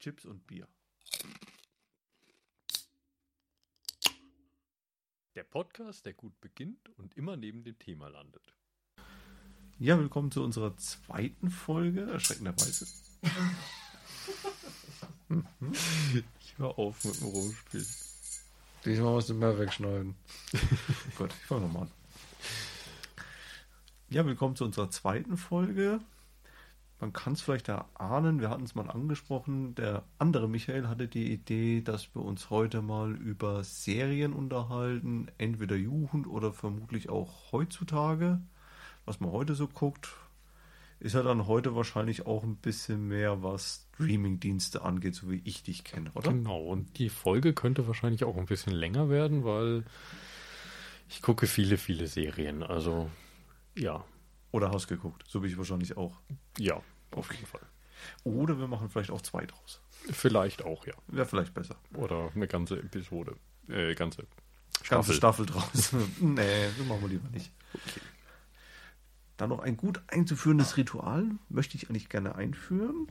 Chips und Bier. Der Podcast, der gut beginnt und immer neben dem Thema landet. Ja, willkommen zu unserer zweiten Folge, erschreckenderweise. Ich höre auf mit dem Rumspiel. Diesmal musst du mehr wegschneiden. Gut, ich fange nochmal an. Ja, willkommen zu unserer zweiten Folge. Man kann es vielleicht erahnen, wir hatten es mal angesprochen, der andere Michael hatte die Idee, dass wir uns heute mal über Serien unterhalten, entweder Jugend oder vermutlich auch heutzutage. Was man heute so guckt, ist ja dann heute wahrscheinlich auch ein bisschen mehr, was Streaming-Dienste angeht, so wie ich dich kenne, oder? Genau, und die Folge könnte wahrscheinlich auch ein bisschen länger werden, weil ich gucke viele, viele Serien, also ja. Oder hast geguckt, so wie ich wahrscheinlich auch. Ja, auf jeden Fall. Oder wir machen vielleicht auch zwei draus. Vielleicht auch, ja. Wäre vielleicht besser. Oder eine ganze Episode, ganze Staffel. Ganze Staffel draus. Nee, so machen wir lieber nicht. Okay. Dann noch ein gut einzuführendes Ritual möchte ich eigentlich gerne einführen.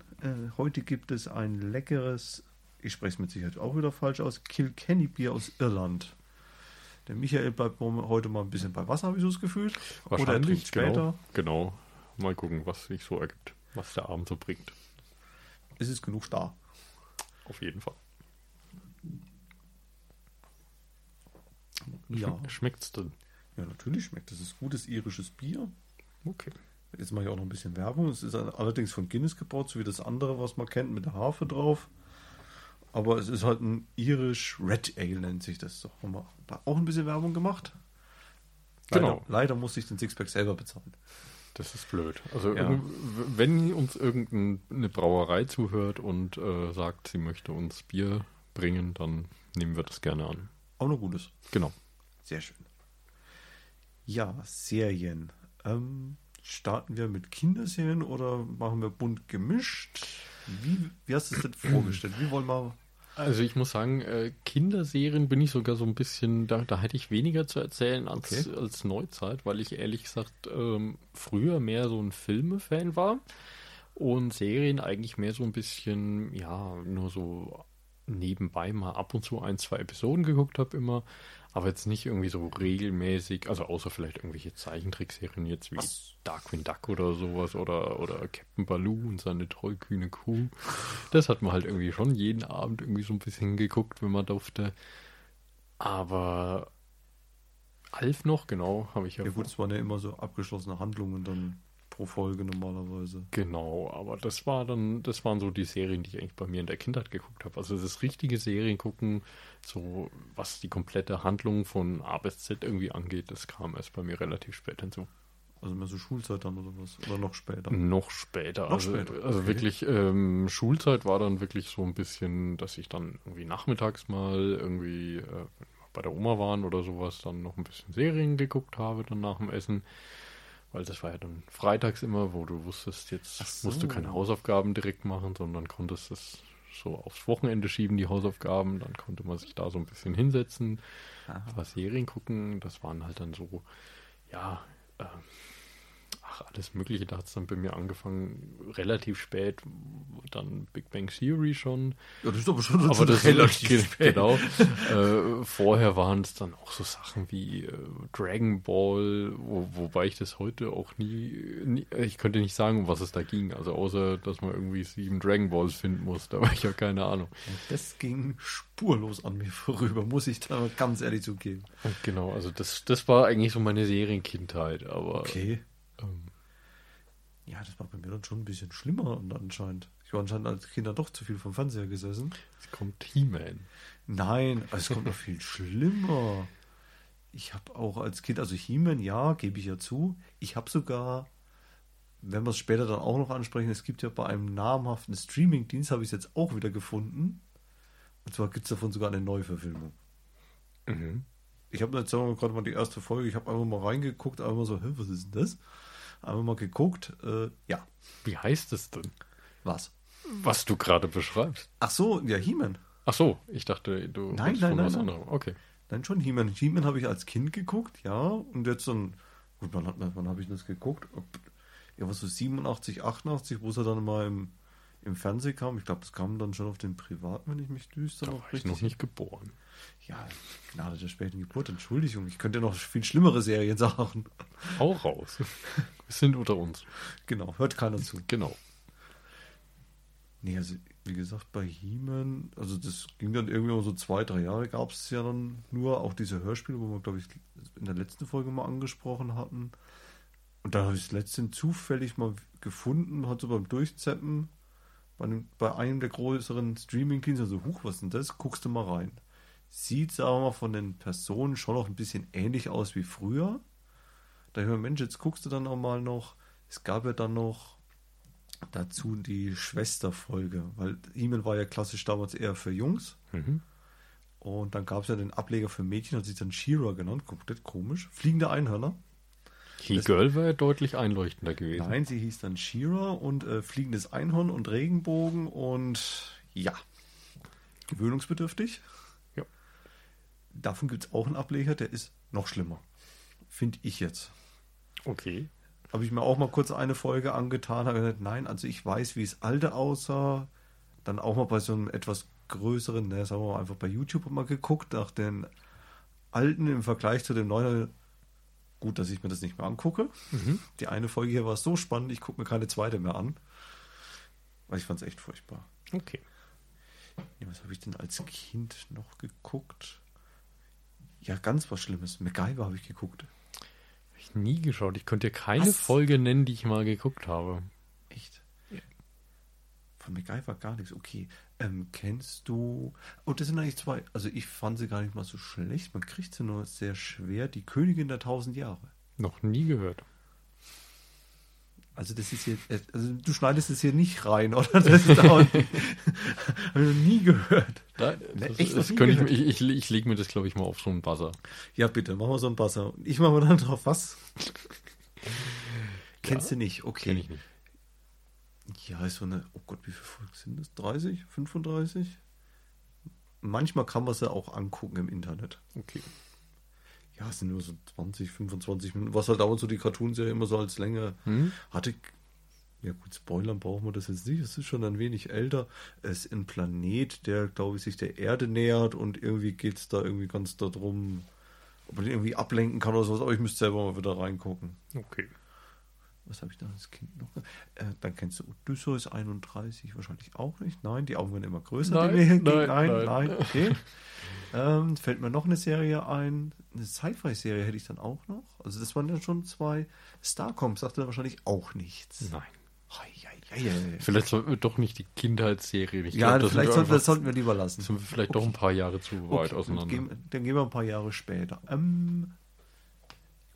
Heute gibt es ein leckeres, ich spreche es mit Sicherheit auch wieder falsch aus, Kilkenny Bier aus Irland. Der Michael bleibt heute mal ein bisschen bei Wasser, habe ich so das Gefühl. Wahrscheinlich, später. Genau. Mal gucken, was sich so ergibt, was der Abend so bringt. Es ist genug da. Auf jeden Fall. Ja. Schmeckt's denn? Ja, natürlich schmeckt es. Es ist gutes irisches Bier. Okay. Jetzt mache ich auch noch ein bisschen Werbung. Es ist allerdings von Guinness gebaut, so wie das andere, was man kennt, mit der Harfe drauf. Aber es ist halt ein irisch Red Ale, nennt sich das doch. Haben wir auch ein bisschen Werbung gemacht? Genau. Leider musste ich den Sixpack selber bezahlen. Das ist blöd. Also ja. Wenn uns irgendeine Brauerei zuhört und sagt, sie möchte uns Bier bringen, dann nehmen wir das gerne an. Auch noch Gutes. Genau. Sehr schön. Ja, Serien. Starten wir mit Kinderserien oder machen wir bunt gemischt? Wie hast du es denn vorgestellt? Wie wollen wir? Also ich muss sagen, Kinderserien bin ich sogar so ein bisschen, da hätte ich weniger zu erzählen als Neuzeit, weil ich ehrlich gesagt früher mehr so ein Filme-Fan war und Serien eigentlich mehr so ein bisschen, ja, nur so nebenbei mal ab und zu ein, zwei Episoden geguckt habe immer. Aber jetzt nicht irgendwie so regelmäßig, also außer vielleicht irgendwelche Zeichentrickserien jetzt wie Darkwing Duck oder sowas oder Captain Baloo und seine tollkühne Kuh. Das hat man halt irgendwie schon jeden Abend irgendwie so ein bisschen geguckt, wenn man durfte. Aber Alf noch, genau, habe ich ja. Ja gut, es waren ja immer so abgeschlossene Handlungen dann pro Folge normalerweise. Genau, aber das waren so die Serien, die ich eigentlich bei mir in der Kindheit geguckt habe. Also das richtige Serien gucken, so was die komplette Handlung von A bis Z irgendwie angeht, das kam erst bei mir relativ spät hinzu. Also mehr so Schulzeit dann oder was? Oder noch später? Noch später. Also wirklich, Schulzeit war dann wirklich so ein bisschen, dass ich dann irgendwie nachmittags mal irgendwie bei der Oma waren oder sowas, dann noch ein bisschen Serien geguckt habe, dann nach dem Essen. Weil das war ja dann freitags immer, wo du wusstest, jetzt musst du keine Hausaufgaben direkt machen, sondern konntest es so aufs Wochenende schieben, die Hausaufgaben. Dann konnte man sich da so ein bisschen hinsetzen, was Serien gucken. Das waren halt dann so, ja, alles Mögliche. Da hat es dann bei mir angefangen, relativ spät, dann Big Bang Theory schon. Ja, das ist aber schon relativ spät. Genau. Vorher waren es dann auch so Sachen wie Dragon Ball, wobei ich das heute auch nie, ich könnte nicht sagen, um was es da ging. Also außer, dass man irgendwie 7 Dragon Balls finden muss, da war ich ja keine Ahnung. Das ging spurlos an mir vorüber, muss ich da ganz ehrlich zugeben. Und genau, also das war eigentlich so meine Serienkindheit, aber... Okay. Ja, das war bei mir dann schon ein bisschen schlimmer und anscheinend. Ich war anscheinend als Kinder doch zu viel vom Fernseher gesessen. Es kommt He-Man. Nein, es kommt noch viel schlimmer. Ich habe auch als Kind, also He-Man, ja, gebe ich ja zu. Ich habe sogar, wenn wir es später dann auch noch ansprechen, es gibt ja bei einem namhaften Streaming-Dienst, habe ich es jetzt auch wieder gefunden. Und zwar gibt es davon sogar eine Neuverfilmung. Mhm. Ich habe jetzt gerade mal die erste Folge, ich habe einfach mal reingeguckt, einfach mal so, was ist denn das? Einmal mal geguckt, ja. Wie heißt es denn? Was du gerade beschreibst? Ach so, ja, He-Man. Ach so, ich dachte, du hast von was anderem. Okay. Nein, schon He-Man. He-Man habe ich als Kind geguckt, ja. Und jetzt dann, gut, wann habe ich das geguckt? Ja, was so 87, 88, wo es ja dann mal im im Fernsehen kam. Ich glaube, das kam dann schon auf den Privaten, wenn ich mich düster noch richtig... Da war ich noch nicht geboren. Ja, Gnade der späten Geburt, Entschuldigung. Ich könnte noch viel schlimmere Serien sagen. Hau raus. Wir sind unter uns. Genau, hört keiner zu. Genau. Nee, also wie gesagt, bei He-Man, also das ging dann irgendwie um so 2-3 Jahre, gab es ja dann nur auch diese Hörspiele, wo wir, glaube ich, in der letzten Folge mal angesprochen hatten. Und da habe ich es letztens zufällig mal gefunden, hat so beim Durchzeppen bei einem der größeren Streaming-Dienste so, huch, was ist denn das? Guckst du mal rein. Sieht, sagen wir mal, von den Personen schon noch ein bisschen ähnlich aus wie früher. Da hör ich mir, Mensch, jetzt guckst du dann auch mal noch. Es gab ja dann noch dazu die Schwesterfolge, weil He-Man war ja klassisch damals eher für Jungs. Mhm. Und dann gab es ja den Ableger für Mädchen, hat sich dann She-Ra genannt, komplett komisch. Fliegende Einhörner. He-Girl war ja deutlich einleuchtender gewesen. Nein, sie hieß dann She-Ra und Fliegendes Einhorn und Regenbogen und ja, gewöhnungsbedürftig. Ja. Davon gibt es auch einen Ableger, der ist noch schlimmer. Finde ich jetzt. Okay. Habe ich mir auch mal kurz eine Folge angetan, habe gesagt, nein, also ich weiß, wie es alte aussah. Dann auch mal bei so einem etwas größeren, ne, sagen wir mal, einfach bei YouTube mal geguckt, nach den alten im Vergleich zu dem neuen. Gut, dass ich mir das nicht mehr angucke. Mhm. Die eine Folge hier war so spannend, ich gucke mir keine zweite mehr an. Weil ich fand es echt furchtbar. Okay. Ja, was habe ich denn als Kind noch geguckt? Ja, ganz was Schlimmes. MacGyver habe ich geguckt. Habe ich nie geschaut. Ich könnte dir keine Folge nennen, die ich mal geguckt habe. Echt? Ja. Von MacGyver gar nichts. Okay. Kennst du... Oh, das sind eigentlich zwei. Also ich fand sie gar nicht mal so schlecht. Man kriegt sie nur sehr schwer. Die Königin der 1000 Jahre. Noch nie gehört. Also das ist hier... Also du schneidest es hier nicht rein, oder? Das ist auch nicht, habe ich noch nie gehört. Nein, ich lege mir das, glaube ich, mal auf so einen Buzzer. Ja, bitte, machen wir so einen Buzzer. Ich mache mal dann drauf, was? Kennst du nicht? Okay. Kenn ich nicht. Ja, ist so eine, oh Gott, wie viele Folgen sind das? 30? 35? Manchmal kann man es ja auch angucken im Internet. Okay. Ja, es sind nur so 20, 25 Minuten, was halt dauernd so die Cartoonserie immer so als Länge hatte. Ja gut, Spoilern brauchen wir das jetzt nicht, es ist schon ein wenig älter. Es ist ein Planet, der, glaube ich, sich der Erde nähert und irgendwie geht es da irgendwie ganz darum, ob man den irgendwie ablenken kann oder sowas, aber ich müsste selber mal wieder reingucken. Okay. Was habe ich da als Kind noch? Dann kennst du Odysseus 31 wahrscheinlich auch nicht. Nein, die Augen werden immer größer. Nein. Okay. Fällt mir noch eine Serie ein. Eine Sci-Fi-Serie hätte ich dann auch noch. Also das waren dann schon zwei. StarCom sagte dann wahrscheinlich auch nichts. Nein. Vielleicht sollten wir doch nicht die Kindheitsserie. Das sollten wir lieber lassen. Sind wir vielleicht doch ein paar Jahre zu weit auseinander. Dann gehen wir ein paar Jahre später.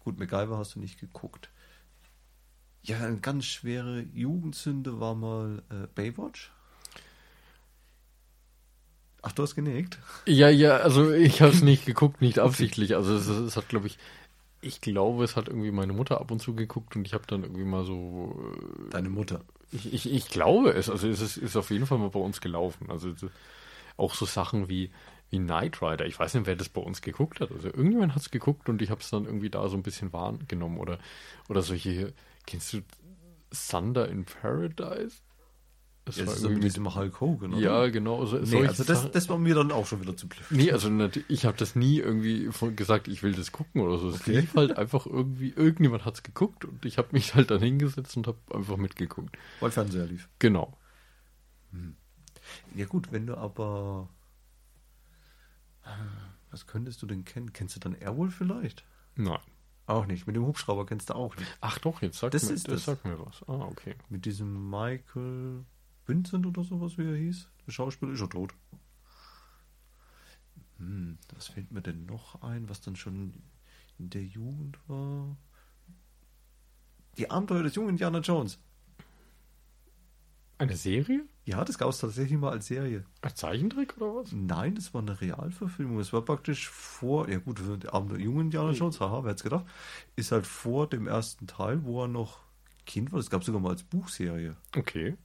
Gut, MacGyver hast du nicht geguckt. Ja, eine ganz schwere Jugendsünde war mal Baywatch. Ach, du hast genickt? Ja, also ich habe es nicht geguckt, nicht absichtlich. Also es hat, ich glaube, es hat irgendwie meine Mutter ab und zu geguckt und ich habe dann irgendwie mal so... Deine Mutter? Ich glaube es. Also es ist auf jeden Fall mal bei uns gelaufen. Also auch so Sachen wie Knight Rider. Ich weiß nicht, wer das bei uns geguckt hat. Also irgendjemand hat es geguckt und ich habe es dann irgendwie da so ein bisschen wahrgenommen oder solche... Kennst du Thunder in Paradise? Das war irgendwie mit dem Hulk Hogan, oder? Ja, genau. Das war mir dann auch schon wieder zu blöd. Nee, also ich habe das nie irgendwie gesagt, ich will das gucken oder so. Es lief halt einfach irgendwie, irgendjemand hat es geguckt und ich habe mich halt dann hingesetzt und habe einfach mitgeguckt. Weil Fernseher lief. Genau. Ja gut, wenn du aber... Was könntest du denn kennen? Kennst du dann Airwolf vielleicht? Nein. Auch nicht. Mit dem Hubschrauber kennst du auch nicht. Ach doch, jetzt sag mir was. Ah, okay. Mit diesem Michael Vincent oder sowas, wie er hieß. Der Schauspieler ist ja tot. Was fällt mir denn noch ein, was dann schon in der Jugend war? Die Abenteuer des jungen Indiana Jones. Eine Serie? Ja, das gab es tatsächlich mal als Serie. Als Zeichentrick oder was? Nein, das war eine Realverfilmung. Das war praktisch vor, ja gut, der Abend der jungen Indiana Jones, haha, wer hätte es gedacht, ist halt vor dem ersten Teil, wo er noch Kind war. Das gab es sogar mal als Buchserie. Okay.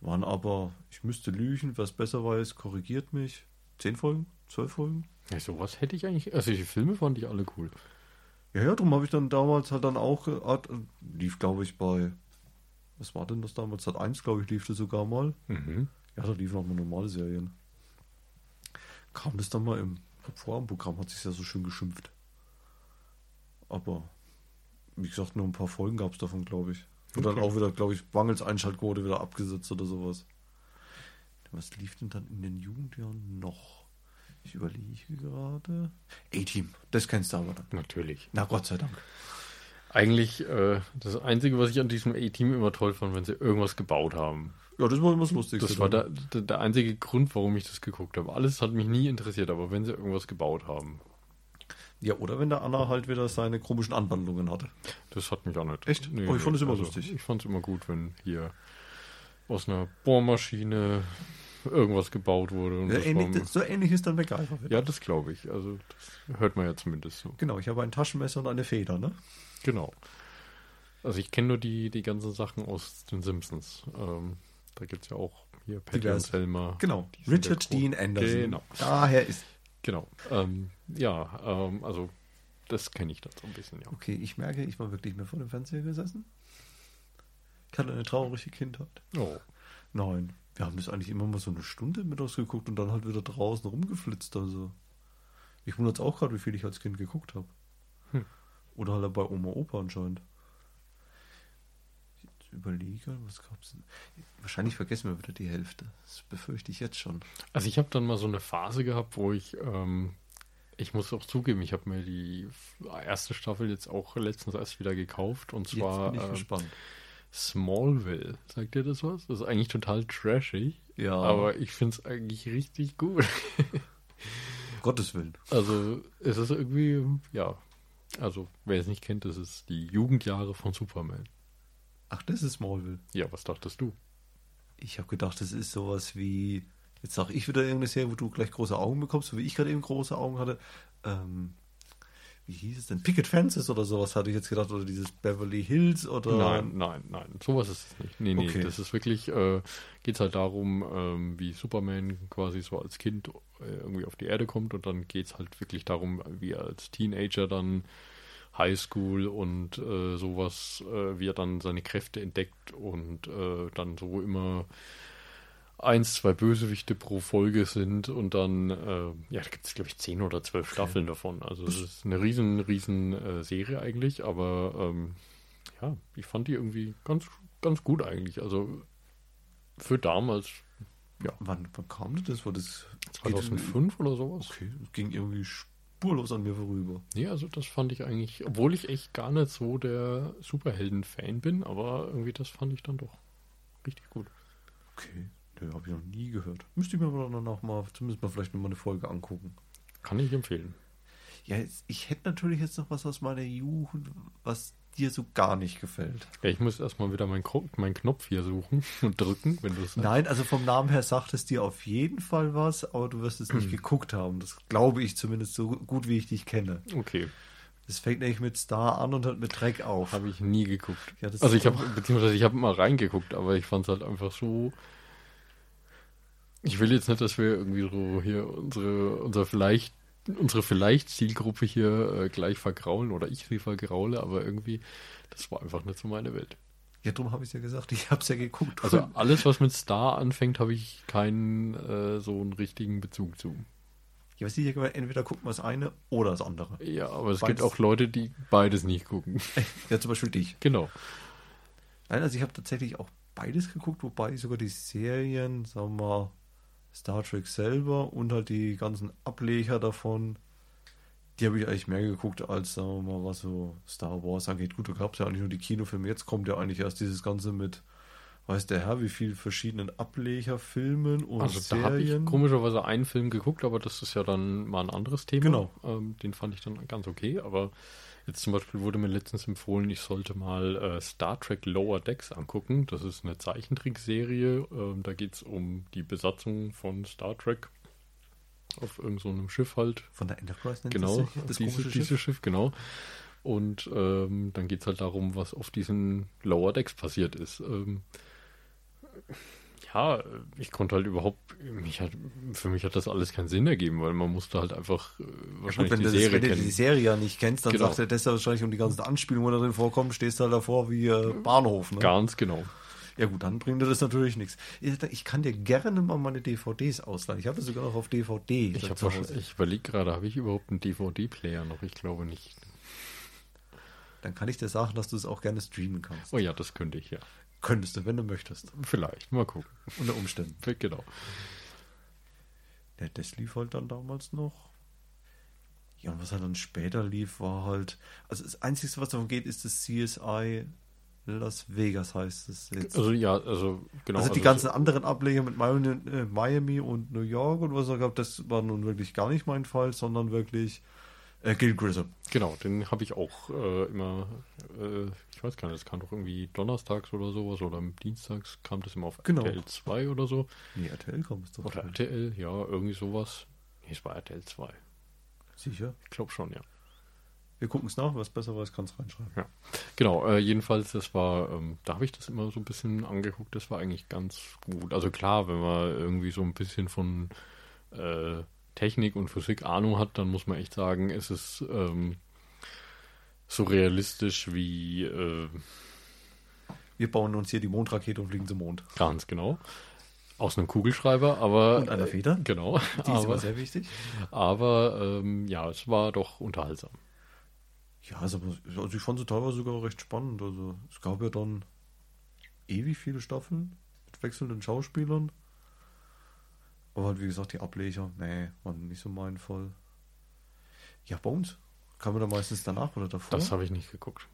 Waren aber, ich müsste lügen, wer es besser weiß, korrigiert mich. 10 Folgen? 12 Folgen? Ja, sowas hätte ich eigentlich, also die Filme fand ich alle cool. Ja, darum habe ich dann damals halt dann auch, lief glaube ich bei Was war denn das damals? Sat.1, glaube ich, lief das sogar mal. Mhm. Ja, da liefen auch mal normale Serien. Kam das dann mal im Vorabendprogramm, hat sich ja so schön geschimpft. Aber, wie gesagt, nur ein paar Folgen gab es davon, glaube ich. Und okay. Dann auch wieder, glaube ich, mangels Einschaltquote wieder abgesetzt oder sowas. Was lief denn dann in den Jugendjahren noch? Ich überlege gerade. A-Team, das kennst du aber dann. Natürlich. Na, Gott sei Dank. Eigentlich das Einzige, was ich an diesem A-Team immer toll fand, wenn sie irgendwas gebaut haben. Ja, das war immer das Lustigste. Das war der einzige Grund, warum ich das geguckt habe. Alles hat mich nie interessiert, aber wenn sie irgendwas gebaut haben. Ja, oder wenn der Anna halt wieder seine komischen Anwandlungen hatte. Das hat mich auch nicht. Echt? Nee, oh, ich fand es immer lustig. Ich fand es immer gut, wenn hier aus einer Bohrmaschine irgendwas gebaut wurde. Und ja, so ähnlich ist dann MacGyver. Ja, das glaube ich. Also das hört man ja zumindest so. Genau, ich habe ein Taschenmesser und eine Feder, ne? Genau. Also ich kenne nur die ganzen Sachen aus den Simpsons. Da gibt es ja auch hier Patty und Selma. Genau, Richard Dean Anderson. Genau. Daher ist... Genau. Also das kenne ich dann so ein bisschen, ja. Okay, ich merke, ich war wirklich mehr vor dem Fernseher gesessen. Ich hatte eine traurige Kindheit. Oh. Nein, wir haben das eigentlich immer mal so eine Stunde mittags geguckt und dann halt wieder draußen rumgeflitzt. Also ich wundere jetzt auch gerade, wie viel ich als Kind geguckt habe. Hm. Oder halt bei Oma, Opa anscheinend. Jetzt überlege, was gab's denn? Wahrscheinlich vergessen wir wieder die Hälfte. Das befürchte ich jetzt schon. Also ich habe dann mal so eine Phase gehabt, wo ich muss auch zugeben, ich habe mir die erste Staffel jetzt auch letztens erst wieder gekauft. Und zwar jetzt bin ich gespannt. Smallville. Sagt ihr das was? Das ist eigentlich total trashig. Ja. Aber ich finde es eigentlich richtig gut. Gottes Willen. Also es ist irgendwie, ja... Also, wer es nicht kennt, das ist die Jugendjahre von Superman. Ach, das ist Smallville. Ja, was dachtest du? Ich habe gedacht, das ist sowas wie, jetzt sag ich wieder irgendeine Serie, wo du gleich große Augen bekommst, so wie ich gerade eben große Augen hatte. Wie hieß es denn? Picket Fences oder sowas hatte ich jetzt gedacht, oder dieses Beverly Hills oder... Nein, sowas ist es nicht. Nee, okay. Das ist wirklich, geht es halt darum, wie Superman quasi so als Kind irgendwie auf die Erde kommt und dann geht es halt wirklich darum, wie er als Teenager dann Highschool und sowas, wie er dann seine Kräfte entdeckt und dann so immer 1, 2 Bösewichte pro Folge sind und dann, ja, da gibt es, glaube ich, 10 oder 12 Staffeln davon. Also es ist eine riesen Serie eigentlich, aber ja, ich fand die irgendwie ganz, ganz gut eigentlich. Also für damals, ja. Wann kam das? War das 2005 oder sowas? Okay, das ging irgendwie spurlos an mir vorüber. Nee, also das fand ich eigentlich, obwohl ich echt gar nicht so der Superhelden-Fan bin, aber irgendwie das fand ich dann doch richtig gut. Okay. Nö, habe ich noch nie gehört. Müsste ich mir aber danach mal, zumindest mal vielleicht nochmal eine Folge angucken. Kann ich empfehlen. Ja, ich hätte natürlich jetzt noch was aus meiner Jugend, was dir so gar nicht gefällt. Ja, ich muss erstmal wieder meinen Knopf hier suchen und drücken, wenn du es sagst. Nein, also vom Namen her sagt es dir auf jeden Fall was, aber du wirst es nicht geguckt haben. Das glaube ich zumindest so gut, wie ich dich kenne. Okay. Das fängt nämlich mit Star an und hört mit Dreck auf. Habe ich nie geguckt. Ja, also ich habe mal reingeguckt, aber ich fand es halt einfach so... Ich will jetzt nicht, dass wir irgendwie so hier unsere vielleicht Zielgruppe hier gleich vergraulen oder ich sie vergraule, aber irgendwie, das war einfach nicht so meine Welt. Ja, drum habe ich es ja gesagt, ich habe es ja geguckt. Also alles, was mit Star anfängt, habe ich keinen so einen richtigen Bezug zu. Ja, was ich ja entweder gucken wir das eine oder das andere. Ja, aber es gibt auch Leute, die beides nicht gucken. Ja, zum Beispiel dich. Genau. Nein, also ich habe tatsächlich auch beides geguckt, wobei sogar die Serien, sagen wir mal, Star Trek selber und halt die ganzen Ableger davon, die habe ich eigentlich mehr geguckt als, sagen wir mal, was so Star Wars angeht. Gut, da gab es ja eigentlich nur die Kinofilme. Jetzt kommt ja eigentlich erst dieses Ganze mit, weiß der Herr, wie viel verschiedenen Ablegerfilmen und also, Serien. Also da habe ich komischerweise einen Film geguckt, aber das ist ja dann mal ein anderes Thema. Genau. Den fand ich dann ganz okay, aber jetzt zum Beispiel wurde mir letztens empfohlen, ich sollte mal Star Trek Lower Decks angucken. Das ist eine Zeichentrickserie. Da geht es um die Besatzung von Star Trek auf irgendeinem Schiff halt. Von der Enterprise nennt genau, das dieses Schiff, genau. Und dann geht es halt darum, was auf diesen Lower Decks passiert ist. Ja, ich konnte halt überhaupt, für mich hat das alles keinen Sinn ergeben, weil man musste halt einfach wahrscheinlich ja, gut, wenn du die Serie ja nicht kennst, dann genau. Sagt er das ja wahrscheinlich um die ganzen Anspielungen, die da drin vorkommen, stehst du halt davor wie Bahnhof. Ne? Ganz genau. Ja gut, dann bringt dir das natürlich nichts. Ich kann dir gerne mal meine DVDs ausleihen. Ich habe das sogar noch auf DVD. Ich überlege gerade, habe ich überhaupt einen DVD-Player noch? Ich glaube nicht. Dann kann ich dir sagen, dass du es auch gerne streamen kannst. Oh ja, das könnte ich, ja. Könntest du, wenn du möchtest. Vielleicht, mal gucken. Unter Umständen. Genau. Ja, das lief halt dann damals noch. Ja, und was halt dann später lief, war halt... Also das Einzige, was davon geht, ist das CSI Las Vegas, heißt es jetzt. Also ja, also genau. Also die ganzen anderen Ableger mit Miami und New York und was auch immer, das war nun wirklich gar nicht mein Fall, sondern wirklich Gil Grissom. Genau, den habe ich auch immer... ich weiß gar nicht, das kam doch irgendwie donnerstags oder sowas oder dienstags kam das immer auf RTL 2 oder so. Nee, RTL kommt es doch. Oder RTL, ja, irgendwie sowas. Nee, es war RTL 2. Sicher? Ich glaube schon, ja. Wir gucken es nach, was besser weiß, kannst reinschreiben. Ja, genau. Jedenfalls, das war, da habe ich das immer so ein bisschen angeguckt, das war eigentlich ganz gut. Also klar, wenn man irgendwie so ein bisschen von Technik und Physik Ahnung hat, dann muss man echt sagen, es ist so realistisch wie wir bauen uns hier die Mondrakete und fliegen zum Mond. Ganz genau. Aus einem Kugelschreiber, aber... Und einer Feder. Genau. Die ist immer sehr wichtig. Aber ja, es war doch unterhaltsam. Ja, also ich fand sie teilweise sogar recht spannend. Also es gab ja dann ewig viele Staffeln mit wechselnden Schauspielern. Aber halt, wie gesagt, die Ableger, nee, waren nicht so mein Fall. Ja, Bones. Kam man da meistens danach oder davor? Das habe ich nicht geguckt.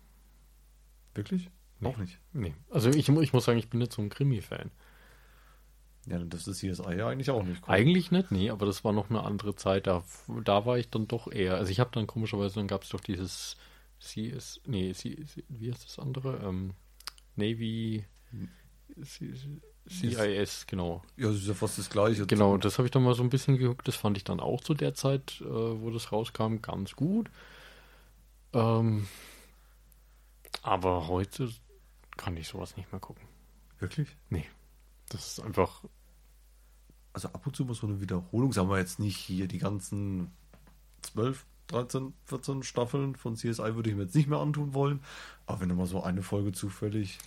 Wirklich? Nee. Auch nicht? Nee. Also ich muss sagen, ich bin nicht so ein Krimi-Fan. Ja, das ist CSI ja eigentlich auch nicht cool. Eigentlich nicht, nee, aber das war noch eine andere Zeit. Da war ich dann doch eher, also ich habe dann komischerweise, dann gab es doch dieses wie heißt das andere? Navy CIS, genau. Ja, das ist ja fast das Gleiche. Genau, das habe ich dann mal so ein bisschen geguckt, das fand ich dann auch zu der Zeit, wo das rauskam, ganz gut. Aber heute kann ich sowas nicht mehr gucken. Wirklich? Nee. Das ist einfach... Also ab und zu mal so eine Wiederholung, sagen wir jetzt nicht hier, die ganzen 12, 13, 14 Staffeln von CSI würde ich mir jetzt nicht mehr antun wollen, aber wenn du mal so eine Folge zufällig...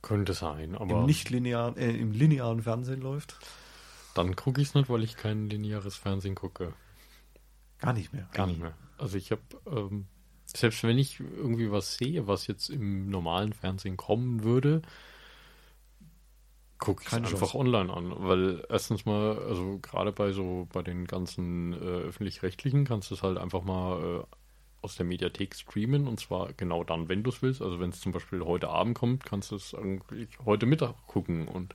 Könnte sein, aber... Im linearen Fernsehen läuft. Dann gucke ich es nicht, weil ich kein lineares Fernsehen gucke. Gar nicht mehr. Gar nicht mehr. Also ich habe... selbst wenn ich irgendwie was sehe, was jetzt im normalen Fernsehen kommen würde... Gucke ich einfach online an, weil erstens mal, also gerade bei den ganzen öffentlich-rechtlichen kannst du es halt einfach mal aus der Mediathek streamen und zwar genau dann, wenn du es willst. Also wenn es zum Beispiel heute Abend kommt, kannst du es eigentlich heute Mittag gucken und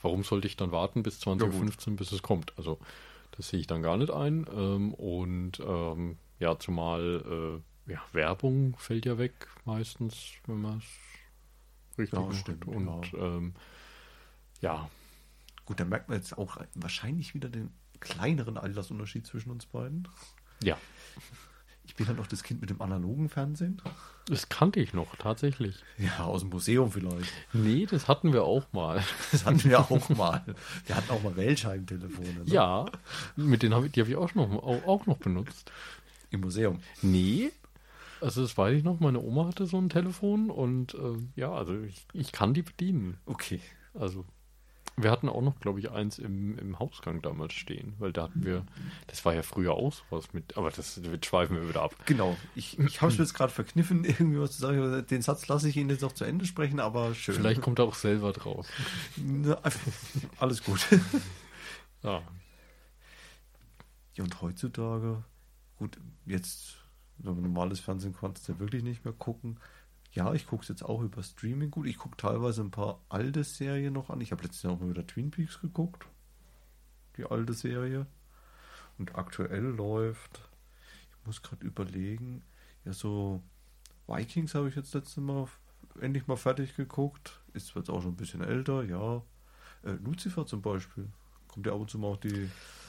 warum sollte ich dann warten bis 20.15 Uhr, bis es kommt? Also das sehe ich dann gar nicht ein ja, zumal Werbung fällt ja weg meistens, wenn man es richtig macht und ja. Gut, dann merkt man jetzt auch wahrscheinlich wieder den kleineren Altersunterschied zwischen uns beiden. Ja. Ich bin halt noch das Kind mit dem analogen Fernsehen. Das kannte ich noch, tatsächlich. Ja, aus dem Museum vielleicht. Nee, das hatten wir auch mal. Wir hatten auch mal Wählscheibentelefone. Ne? Ja, die habe ich auch noch benutzt. Im Museum? Nee. Also das weiß ich noch, meine Oma hatte so ein Telefon und ja, also ich kann die bedienen. Okay. Also... Wir hatten auch noch, glaube ich, eins im Hausgang damals stehen, weil da hatten wir, das war ja früher auch sowas mit, aber das schweifen wir wieder ab. Genau, ich habe es mir jetzt gerade verkniffen, irgendwie was zu sagen, den Satz lasse ich Ihnen jetzt noch zu Ende sprechen, aber schön. Vielleicht kommt er auch selber drauf. Na, alles gut. Ja. Ja, und heutzutage, gut, jetzt normales Fernsehen kannst du ja wirklich nicht mehr gucken. Ja, ich gucke es jetzt auch über Streaming gut. Ich gucke teilweise ein paar alte Serien noch an. Ich habe letztes Jahr auch mal wieder Twin Peaks geguckt. Die alte Serie. Und aktuell läuft, ich muss gerade überlegen, ja so Vikings habe ich jetzt letztes Mal endlich mal fertig geguckt. Ist jetzt auch schon ein bisschen älter, ja. Lucifer zum Beispiel. Kommt ja ab und zu mal auch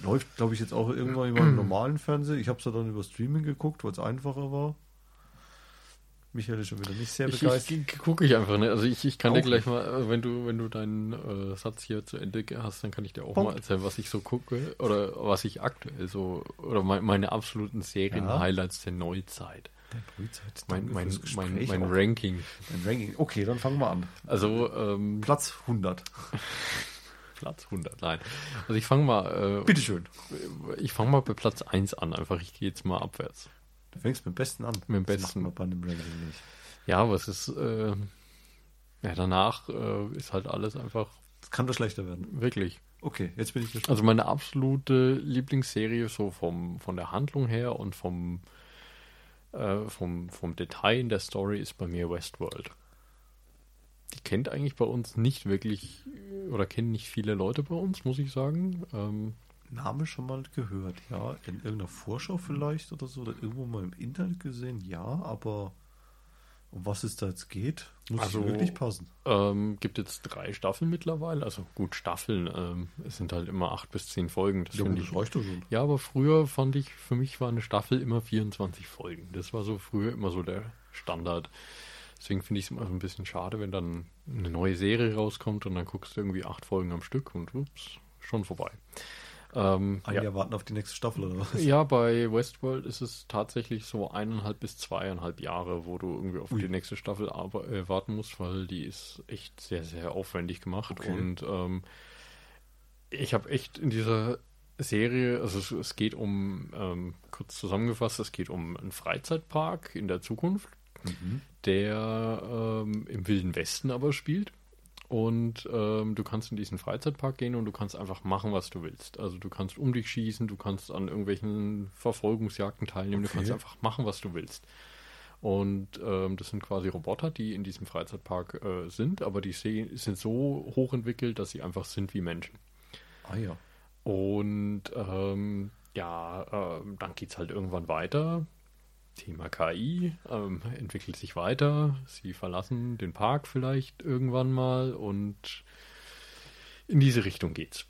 läuft glaube ich jetzt auch irgendwann über den normalen Fernseher. Ich habe es ja dann über Streaming geguckt, weil es einfacher war. Michael ist schon wieder nicht sehr begeistert. Ich gucke ich einfach nicht. Also ich kann auch dir gleich mal, wenn du deinen Satz hier zu Ende hast, dann kann ich dir auch mal erzählen, was ich so gucke oder was ich aktuell so, oder meine absoluten Serien-Highlights der Neuzeit. Mein Ranking. Okay, dann fangen wir an. Also Platz 100. Platz 100, nein. Also ich fange mal... bitteschön. Ich fange mal bei Platz 1 an. Einfach, ich gehe jetzt mal abwärts. Du fängst mit dem Besten an. Mit dem Besten. Das macht man bei einem Ranking nicht. Ja, aber es ist... ja, danach ist halt alles einfach... Es kann doch schlechter werden. Wirklich. Okay, jetzt bin ich gespannt. Also meine absolute Lieblingsserie, so von der Handlung her und vom Detail in der Story, ist bei mir Westworld. Die kennt eigentlich bei uns nicht wirklich, oder kennen nicht viele Leute bei uns, muss ich sagen. Name schon mal gehört, ja. In irgendeiner Vorschau vielleicht oder so, oder irgendwo mal im Internet gesehen, ja, aber um was es da jetzt geht, muss also, wirklich passen. Gibt jetzt 3 Staffeln mittlerweile, also gut, Staffeln, es sind halt immer 8 bis 10 Folgen. Das, ja, gut, das reicht doch schon. Ja, aber früher fand ich, für mich war eine Staffel immer 24 Folgen. Das war so früher immer so der Standard. Deswegen finde ich es immer so ein bisschen schade, wenn dann eine neue Serie rauskommt und dann guckst du irgendwie 8 Folgen am Stück und ups, schon vorbei. Jahr warten auf die nächste Staffel oder was? Ja, bei Westworld ist es tatsächlich so 1,5 bis 2,5 Jahre, wo du irgendwie auf die nächste Staffel warten musst, weil die ist echt sehr, sehr aufwendig gemacht. Okay. Und ich habe echt in dieser Serie, also es geht um, kurz zusammengefasst, es geht um einen Freizeitpark in der Zukunft. Mhm. Der im Wilden Westen aber spielt. Und du kannst in diesen Freizeitpark gehen und du kannst einfach machen, was du willst. Also du kannst um dich schießen, du kannst an irgendwelchen Verfolgungsjagden teilnehmen, okay. Du kannst einfach machen, was du willst. Und das sind quasi Roboter, die in diesem Freizeitpark sind, aber die sind so hochentwickelt, dass sie einfach sind wie Menschen. Ah ja. Und dann geht's halt irgendwann weiter. Thema KI entwickelt sich weiter. Sie verlassen den Park vielleicht irgendwann mal und in diese Richtung geht's.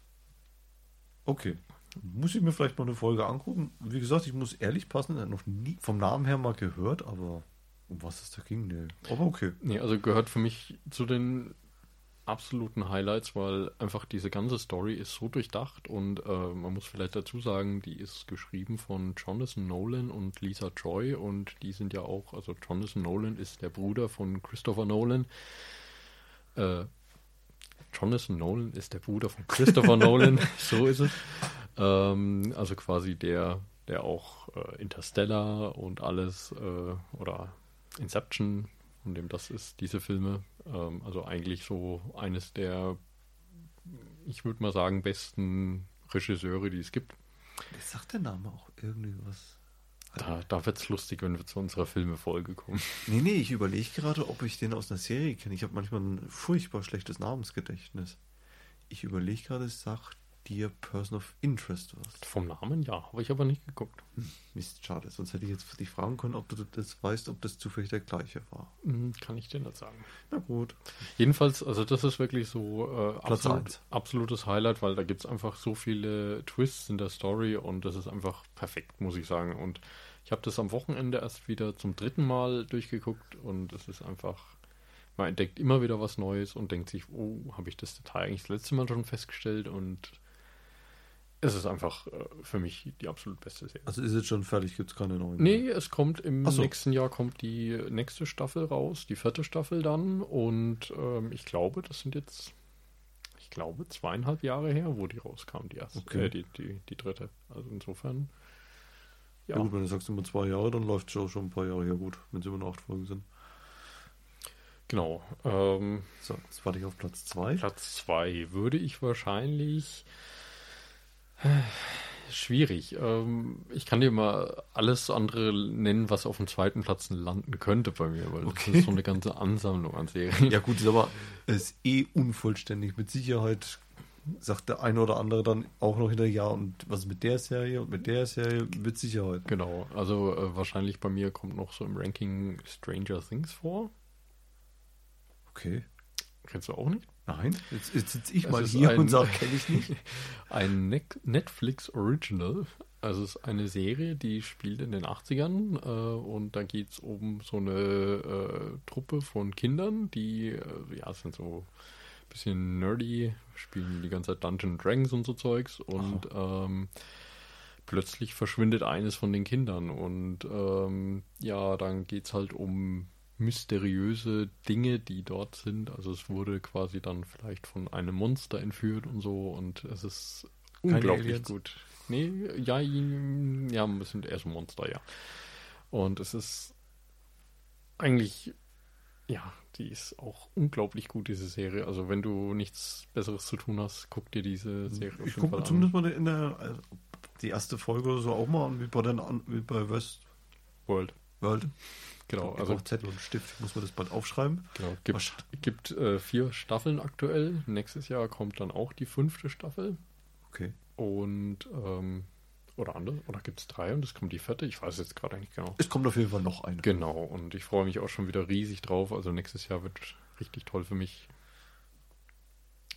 Okay. Muss ich mir vielleicht mal eine Folge angucken. Wie gesagt, ich muss ehrlich passen, ich habe noch nie vom Namen her mal gehört, aber um was es da ging, ne. Aber okay. Nee, also gehört für mich zu den absoluten Highlights, weil einfach diese ganze Story ist so durchdacht und man muss vielleicht dazu sagen, die ist geschrieben von Jonathan Nolan und Lisa Joy und die sind ja auch, also Jonathan Nolan ist der Bruder von Christopher Nolan. Jonathan Nolan ist der Bruder von Christopher Nolan, so ist es. Also quasi der auch Interstellar und alles oder Inception, von dem das ist, diese Filme. Also eigentlich so eines der, ich würde mal sagen, besten Regisseure, die es gibt. Das sagt der Name auch irgendwie was. Da wird es lustig, wenn wir zu unserer Filmefolge kommen. Nee, ich überlege gerade, ob ich den aus einer Serie kenne. Ich habe manchmal ein furchtbar schlechtes Namensgedächtnis. Ich überlege gerade, sagt dir Person of Interest was? Vom Namen ja, habe ich aber nicht geguckt. Mist, schade. Sonst hätte ich jetzt dich fragen können, ob du das weißt, ob das zufällig der gleiche war. Kann ich dir nicht sagen. Na gut. Jedenfalls, also das ist wirklich so absolutes Highlight, weil da gibt es einfach so viele Twists in der Story und das ist einfach perfekt, muss ich sagen. Und ich habe das am Wochenende erst wieder zum 3. Mal durchgeguckt und es ist einfach... Man entdeckt immer wieder was Neues und denkt sich, oh, habe ich das Detail eigentlich das letzte Mal schon festgestellt und... Es ist einfach für mich die absolut beste Serie. Also ist es schon fertig, gibt es keine neuen? Nee, es kommt im nächsten Jahr kommt die nächste Staffel raus, die 4. Staffel dann. Und ich glaube, das sind jetzt, 2,5 Jahre her, wo die rauskam, die erste, okay. Die 3. Also insofern, ja. Ja gut, wenn du sagst immer 2 Jahre, dann läuft es ja schon ein paar Jahre her gut, wenn es immer nur 8 Folgen sind. Genau. So, jetzt warte ich auf Platz 2. Platz 2 würde ich wahrscheinlich... Schwierig. Ich kann dir mal alles andere nennen, was auf dem 2. Platz landen könnte bei mir, weil okay. Das ist so eine ganze Ansammlung an Serien. Ja gut, aber es ist unvollständig. Mit Sicherheit sagt der eine oder andere dann auch noch hinterher, ja, und was mit der Serie und mit der Serie, mit Sicherheit. Genau, also wahrscheinlich bei mir kommt noch so im Ranking Stranger Things vor. Okay. Kennst du auch nicht? Nein, jetzt sitze ich mal hier und sage, kenne ich nicht. Ein Netflix Original, also es ist eine Serie, die spielt in den 80ern und da geht es um so eine Truppe von Kindern, die sind so ein bisschen nerdy, spielen die ganze Zeit Dungeons & Dragons und so Zeugs und plötzlich verschwindet eines von den Kindern und ja, dann geht's halt um mysteriöse Dinge, die dort sind. Also es wurde quasi dann vielleicht von einem Monster entführt und so und es ist unglaublich gut. Nee, ja, wir sind erst ein Monster, ja. Und es ist eigentlich, ja, die ist auch unglaublich gut, diese Serie. Also wenn du nichts Besseres zu tun hast, guck dir diese Serie auf jeden Fall an. Ich gucke mir zumindest mal die erste Folge so auch mal an, wie bei Westworld. Genau, also Zettel und Stift, muss man das bald aufschreiben. Genau, gibt 4 Staffeln aktuell. Nächstes Jahr kommt dann auch die 5. Staffel. Okay. Und oder gibt es 3 und es kommt die 4. Ich weiß jetzt gerade nicht genau. Es kommt auf jeden Fall noch eine. Genau, und ich freue mich auch schon wieder riesig drauf. Also nächstes Jahr wird richtig toll für mich.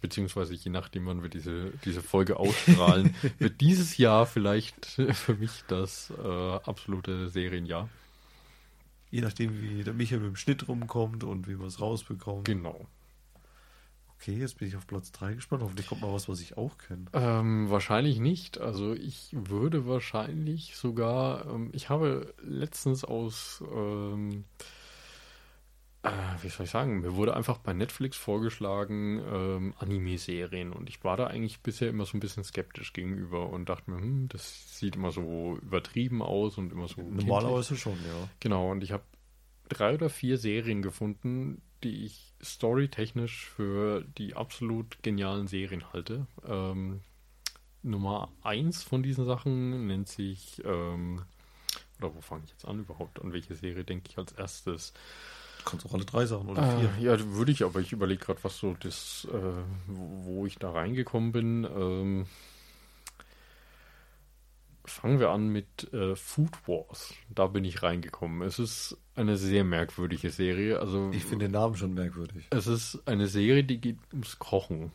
Beziehungsweise je nachdem, wann wir diese Folge ausstrahlen, wird dieses Jahr vielleicht für mich das absolute Serienjahr. Je nachdem, wie der Michael mit dem Schnitt rumkommt und wie wir es rausbekommen. Genau. Okay, jetzt bin ich auf Platz 3 gespannt. Hoffentlich kommt mal was ich auch kenne. Wahrscheinlich nicht. Also ich würde wahrscheinlich sogar... ich habe letztens aus... wie soll ich sagen? Mir wurde einfach bei Netflix vorgeschlagen Anime-Serien. Und ich war da eigentlich bisher immer so ein bisschen skeptisch gegenüber und dachte mir, das sieht immer so übertrieben aus und immer so... Normalerweise schon, ja. Genau, und ich habe 3 oder 4 Serien gefunden, die ich storytechnisch für die absolut genialen Serien halte. Nummer 1 von diesen Sachen nennt sich, oder wo fange ich jetzt an überhaupt? An welche Serie denke ich als erstes? Du kannst auch alle 3 Sachen oder 4. Ja, würde ich, aber ich überlege gerade, was so das, wo ich da reingekommen bin. Fangen wir an mit Food Wars. Da bin ich reingekommen. Es ist eine sehr merkwürdige Serie. Also, ich finde den Namen schon merkwürdig. Es ist eine Serie, die geht ums Kochen.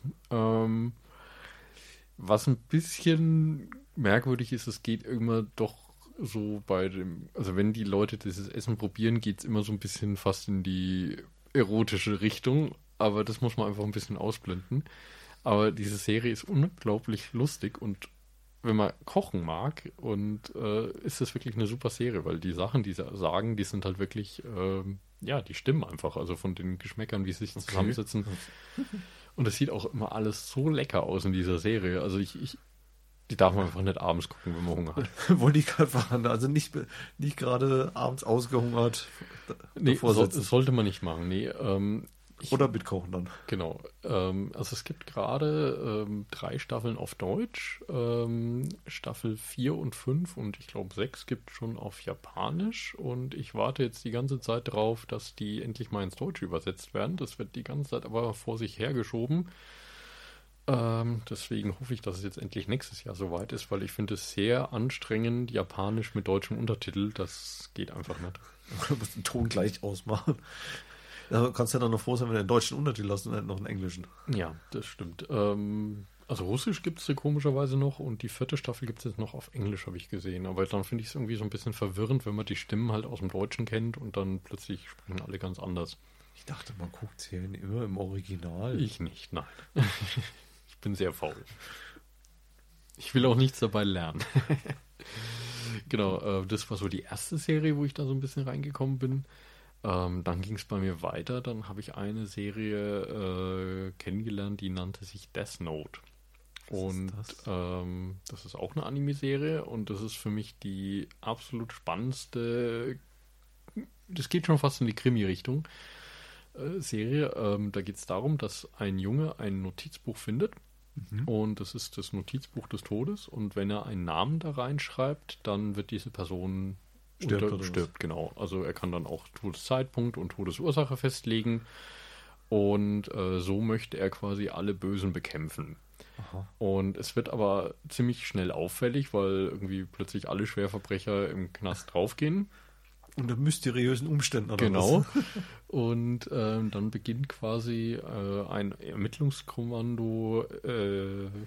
Was ein bisschen merkwürdig ist, es geht immer doch so bei dem... Also wenn die Leute dieses Essen probieren, geht es immer so ein bisschen fast in die erotische Richtung. Aber das muss man einfach ein bisschen ausblenden. Aber diese Serie ist unglaublich lustig und wenn man kochen mag und ist das wirklich eine super Serie, weil die Sachen, die sie sagen, die sind halt wirklich, die stimmen einfach, also von den Geschmäckern, wie sie sich zusammensetzen. Und es sieht auch immer alles so lecker aus in dieser Serie, also die darf man einfach nicht abends gucken, wenn man Hunger hat. Wollte ich gerade verhandeln, also nicht gerade abends ausgehungert. Nee, sollte man nicht machen, nee. Oder mitkochen dann. Genau. Also es gibt gerade 3 Staffeln auf Deutsch. Staffel 4 und 5 und ich glaube 6 gibt es schon auf Japanisch. Und ich warte jetzt die ganze Zeit darauf, dass die endlich mal ins Deutsche übersetzt werden. Das wird die ganze Zeit aber vor sich hergeschoben. Deswegen hoffe ich, dass es jetzt endlich nächstes Jahr soweit ist, weil ich finde es sehr anstrengend, Japanisch mit deutschem Untertitel. Das geht einfach nicht. Du musst den Ton gleich ausmachen. Du kannst ja dann noch froh sein, wenn du einen deutschen Untertitel hast und dann noch einen englischen. Ja, das stimmt. Also Russisch gibt es ja komischerweise noch und die 4. Staffel gibt es jetzt noch auf Englisch, habe ich gesehen. Aber dann finde ich es irgendwie so ein bisschen verwirrend, wenn man die Stimmen halt aus dem Deutschen kennt und dann plötzlich sprechen alle ganz anders. Ich dachte, man guckt Serien immer im Original. Ich nicht, nein. Ich bin sehr faul. Ich will auch nichts dabei lernen. Genau, das war so die erste Serie, wo ich da so ein bisschen reingekommen bin. Dann ging es bei mir weiter, dann habe ich eine Serie kennengelernt, die nannte sich Death Note. Das ist auch eine Anime-Serie und das ist für mich die absolut spannendste, das geht schon fast in die Krimi-Richtung, Serie. Da geht es darum, dass ein Junge ein Notizbuch findet. Und das ist das Notizbuch des Todes und wenn er einen Namen da reinschreibt, dann wird diese Person... Stirbt, genau. Also er kann dann auch Todeszeitpunkt und Todesursache festlegen und so möchte er quasi alle Bösen bekämpfen. Aha. Und es wird aber ziemlich schnell auffällig, weil irgendwie plötzlich alle Schwerverbrecher im Knast draufgehen. Unter mysteriösen Umständen oder genau. Was? Und dann beginnt quasi ein Ermittlungskommando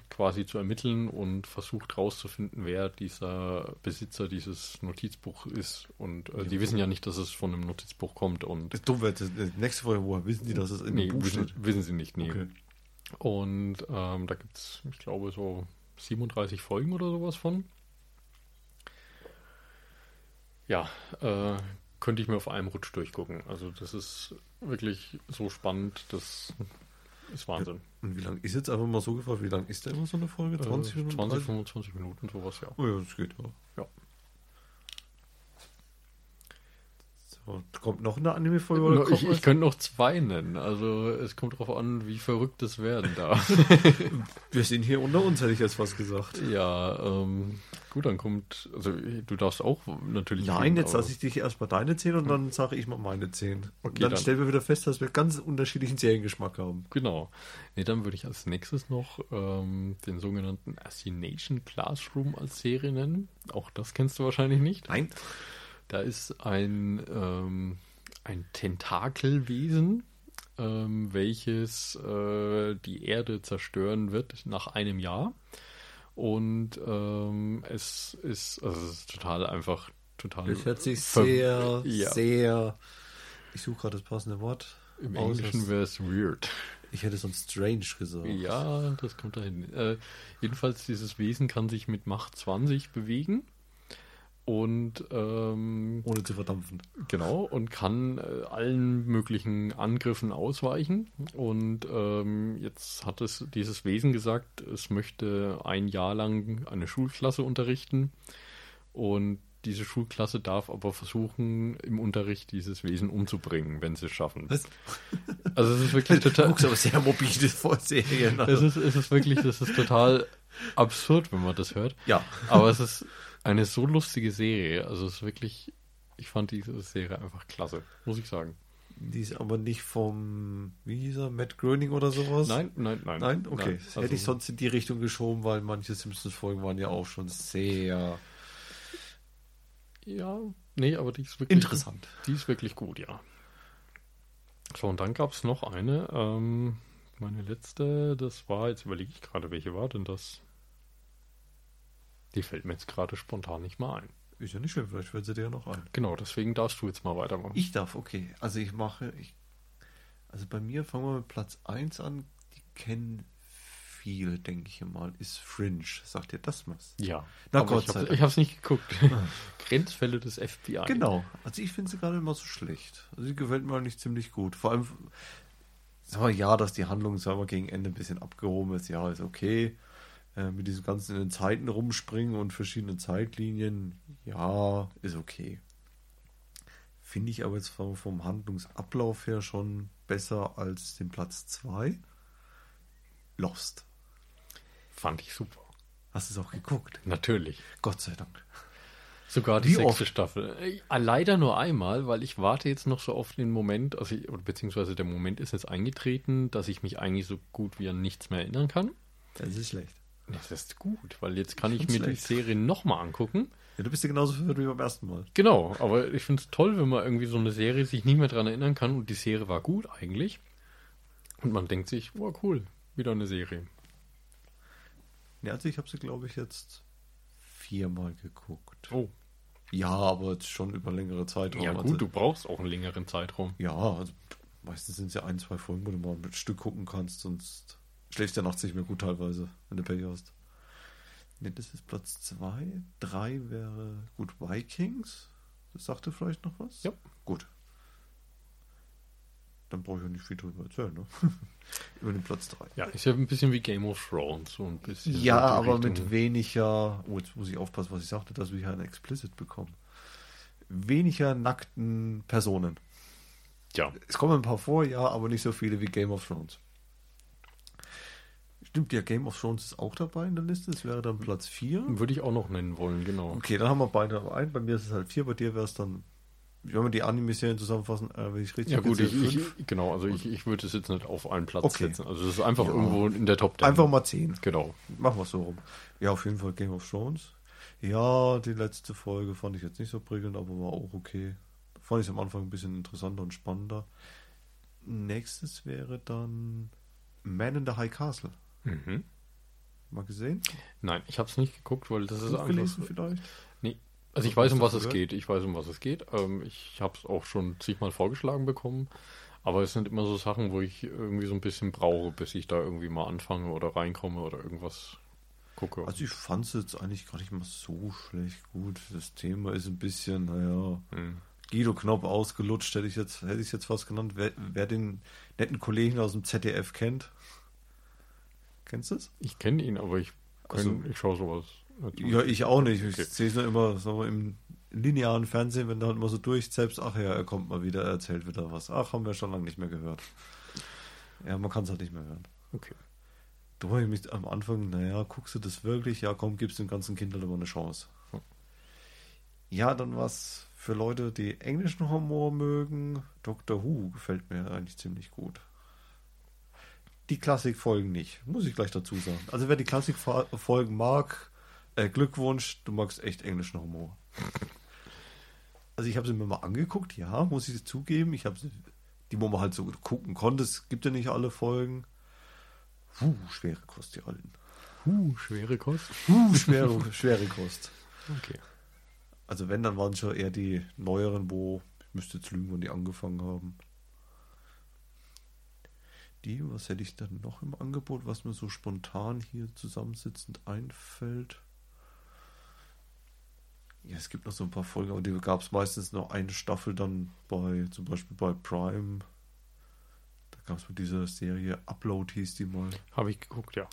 quasi zu ermitteln und versucht rauszufinden, wer dieser Besitzer dieses Notizbuch ist. Und die wissen ja nicht, dass es von einem Notizbuch kommt. Und ist dumm, weil das nächste Folge, woher wissen die, dass es in einem Buch steht? Wissen sie nicht, nee. Okay. Und da gibt es, ich glaube, so 37 Folgen oder sowas von. Ja, könnte ich mir auf einem Rutsch durchgucken. Also das ist wirklich so spannend, das ist Wahnsinn. Und wie lang ist jetzt einfach mal so gefragt, wie lang ist da immer so eine Folge? 20 Minuten? 20, 25 Minuten, sowas, ja. Oh ja, das geht ja. Ja. So, kommt noch eine Anime-Folge? Ich könnte noch zwei nennen. Also es kommt drauf an, wie verrückt es werden darf. Wir sind hier unter uns, hätte ich jetzt fast gesagt. Ja, gut, dann kommt, also du darfst auch natürlich... Nein, jetzt lasse ich dich erst mal deine 10 und dann sage ich mal meine 10. Okay, dann stellen wir wieder fest, dass wir ganz unterschiedlichen Seriengeschmack haben. Genau. Nee, dann würde ich als nächstes noch den sogenannten Assassination Classroom als Serie nennen. Auch das kennst du wahrscheinlich nicht. Nein. Da ist ein Tentakelwesen, welches die Erde zerstören wird nach einem Jahr. Und es ist total einfach, total... Das hört sich sehr... Ich suche gerade das passende Wort. Im Englischen wäre es weird. Ich hätte sonst strange gesagt. Ja, das kommt dahin. Jedenfalls, dieses Wesen kann sich mit Macht 20 bewegen. Und ohne zu verdampfen. Genau, und kann allen möglichen Angriffen ausweichen. Und jetzt hat es dieses Wesen gesagt, es möchte ein Jahr lang eine Schulklasse unterrichten. Und diese Schulklasse darf aber versuchen, im Unterricht dieses Wesen umzubringen, wenn sie es schaffen. Was? Also es ist wirklich total... Du guckst aber sehr mobile Vorserien. Also. Es ist wirklich, das ist total absurd, wenn man das hört. Ja. Aber es ist eine so lustige Serie, also es ist wirklich, ich fand diese Serie einfach klasse, muss ich sagen. Die ist aber nicht vom, wie hieß er, Matt Groening oder sowas? Nein. Nein? Okay, nein, also hätte ich sonst in die Richtung geschoben, weil manche Simpsons-Folgen waren ja auch schon sehr... Ja, nee, aber die ist wirklich... Interessant. Die ist wirklich gut, ja. So, und dann gab es noch eine, meine letzte, das war, jetzt überlege ich gerade, welche war denn das? Die fällt mir jetzt gerade spontan nicht mal ein. Ist ja nicht schlimm, vielleicht fällt sie dir ja noch ein. Genau, deswegen darfst du jetzt mal weitermachen. Ich darf, okay. Also also bei mir fangen wir mit Platz 1 an. Die kennen viele, denke ich mal. Ist Fringe. Sagt ihr das mal? Ja. Na Gott sei Dank. Ich habe es nicht geguckt. Grenzfälle des FBI. Genau. Also ich finde sie gerade immer so schlecht. Also die gefällt mir eigentlich ziemlich gut. Vor allem, sagen wir ja, dass die Handlung gegen Ende ein bisschen abgehoben ist. Ja, ist okay. Mit diesem ganzen in den Zeiten rumspringen und verschiedene Zeitlinien, ja, ist okay. Finde ich aber jetzt vom Handlungsablauf her schon besser als den Platz 2. Lost. Fand ich super. Hast du es auch geguckt? Natürlich. Gott sei Dank. Sogar die 6. Staffel. Leider nur einmal, weil ich warte jetzt noch so auf den Moment, beziehungsweise der Moment ist jetzt eingetreten, dass ich mich eigentlich so gut wie an nichts mehr erinnern kann. Das ist schlecht. Das ist gut, weil jetzt kann ich mir die Serie nochmal angucken. Ja, du bist ja genauso verwirrt wie beim ersten Mal. Genau, aber ich finde es toll, wenn man irgendwie so eine Serie sich nicht mehr dran erinnern kann und die Serie war gut eigentlich. Und man denkt sich, oh cool, wieder eine Serie. Ja, also ich habe sie, glaube ich, jetzt 4-mal geguckt. Oh. Ja, aber jetzt schon über längere Zeitraum. Ja gut, also, du brauchst auch einen längeren Zeitraum. Ja, also meistens sind es ja 1, 2 Folgen, wo du mal ein Stück gucken kannst, sonst... schläfst ja nachts nicht mehr gut teilweise, wenn du Pech hast. Ne, das ist Platz 2. 3 wäre, gut, Vikings. Das sagte vielleicht noch was? Ja. Gut. Dann brauche ich ja nicht viel drüber erzählen, ne? Über den Platz 3. Ja, ist ja ein bisschen wie Game of Thrones. So ein bisschen. Ja, aber mit weniger... Oh, jetzt muss ich aufpassen, was ich sagte, dass wir hier einen Explicit bekommen. Weniger nackten Personen. Ja. Es kommen ein paar vor, ja, aber nicht so viele wie Game of Thrones. Stimmt, ja, Game of Thrones ist auch dabei in der Liste. Das wäre dann Platz 4. Würde ich auch noch nennen wollen, genau. Okay, dann haben wir beide ein. Bei mir ist es halt 4, bei dir wäre es dann, wenn wir die Anime-Serien zusammenfassen, wenn ich richtig... Ja gut, genau, also ich würde es jetzt nicht auf einen Platz setzen. Also das ist einfach irgendwo in der Top 10. Einfach mal 10. Genau. Machen wir es so rum. Ja, auf jeden Fall Game of Thrones. Ja, die letzte Folge fand ich jetzt nicht so prickelnd, aber war auch okay. Fand ich es am Anfang ein bisschen interessanter und spannender. Nächstes wäre dann Man in the High Castle. Mhm. Mal gesehen? Nein, ich habe es nicht geguckt, weil das ist gelesen vielleicht? Nee. Also ich weiß, um was es geht. Ich habe es auch schon zigmal vorgeschlagen bekommen. Aber es sind immer so Sachen, wo ich irgendwie so ein bisschen brauche, bis ich da irgendwie mal anfange oder reinkomme oder irgendwas gucke. Also ich fand es jetzt eigentlich gar nicht mal so schlecht gut. Das Thema ist ein bisschen, naja, Guido Knopp ausgelutscht, hätte ich es jetzt fast genannt. Wer den netten Kollegen aus dem ZDF kennt. Kennst du es? Ich kenne ihn, aber ich schaue sowas. Ja, ich auch nicht. Ich sehe es nur immer, sagen wir, im linearen Fernsehen, wenn da halt mal so durchzapst, ach ja, er kommt mal wieder, er erzählt wieder was. Ach, haben wir schon lange nicht mehr gehört. Ja, man kann es halt nicht mehr hören. Okay. Da habe ich mich am Anfang, naja, guckst du das wirklich? Ja, komm, gibst dem ganzen Kind halt immer eine Chance. Hm. Ja, dann was für Leute, die englischen Humor mögen. Doctor Who gefällt mir eigentlich ziemlich gut. Die Klassikfolgen nicht, muss ich gleich dazu sagen. Also wer die Klassikfolgen mag, Glückwunsch, du magst echt englischen Humor. Also ich habe sie mir mal angeguckt, ja, muss ich zugeben. Ich habe die, wo man halt so gucken konnte, es gibt ja nicht alle Folgen. Schwere Kost, die alten. Schwere Kost? Schwere Kost. Okay. Also wenn, dann waren schon eher die neueren, wo, ich müsste jetzt lügen, wann die angefangen haben. Was hätte ich dann noch im Angebot, was mir so spontan hier zusammensitzend einfällt? Ja, es gibt noch so ein paar Folgen, aber die gab es meistens noch eine Staffel dann zum Beispiel bei Prime. Da gab es mit dieser Serie Upload, hieß die mal. Habe ich geguckt, ja.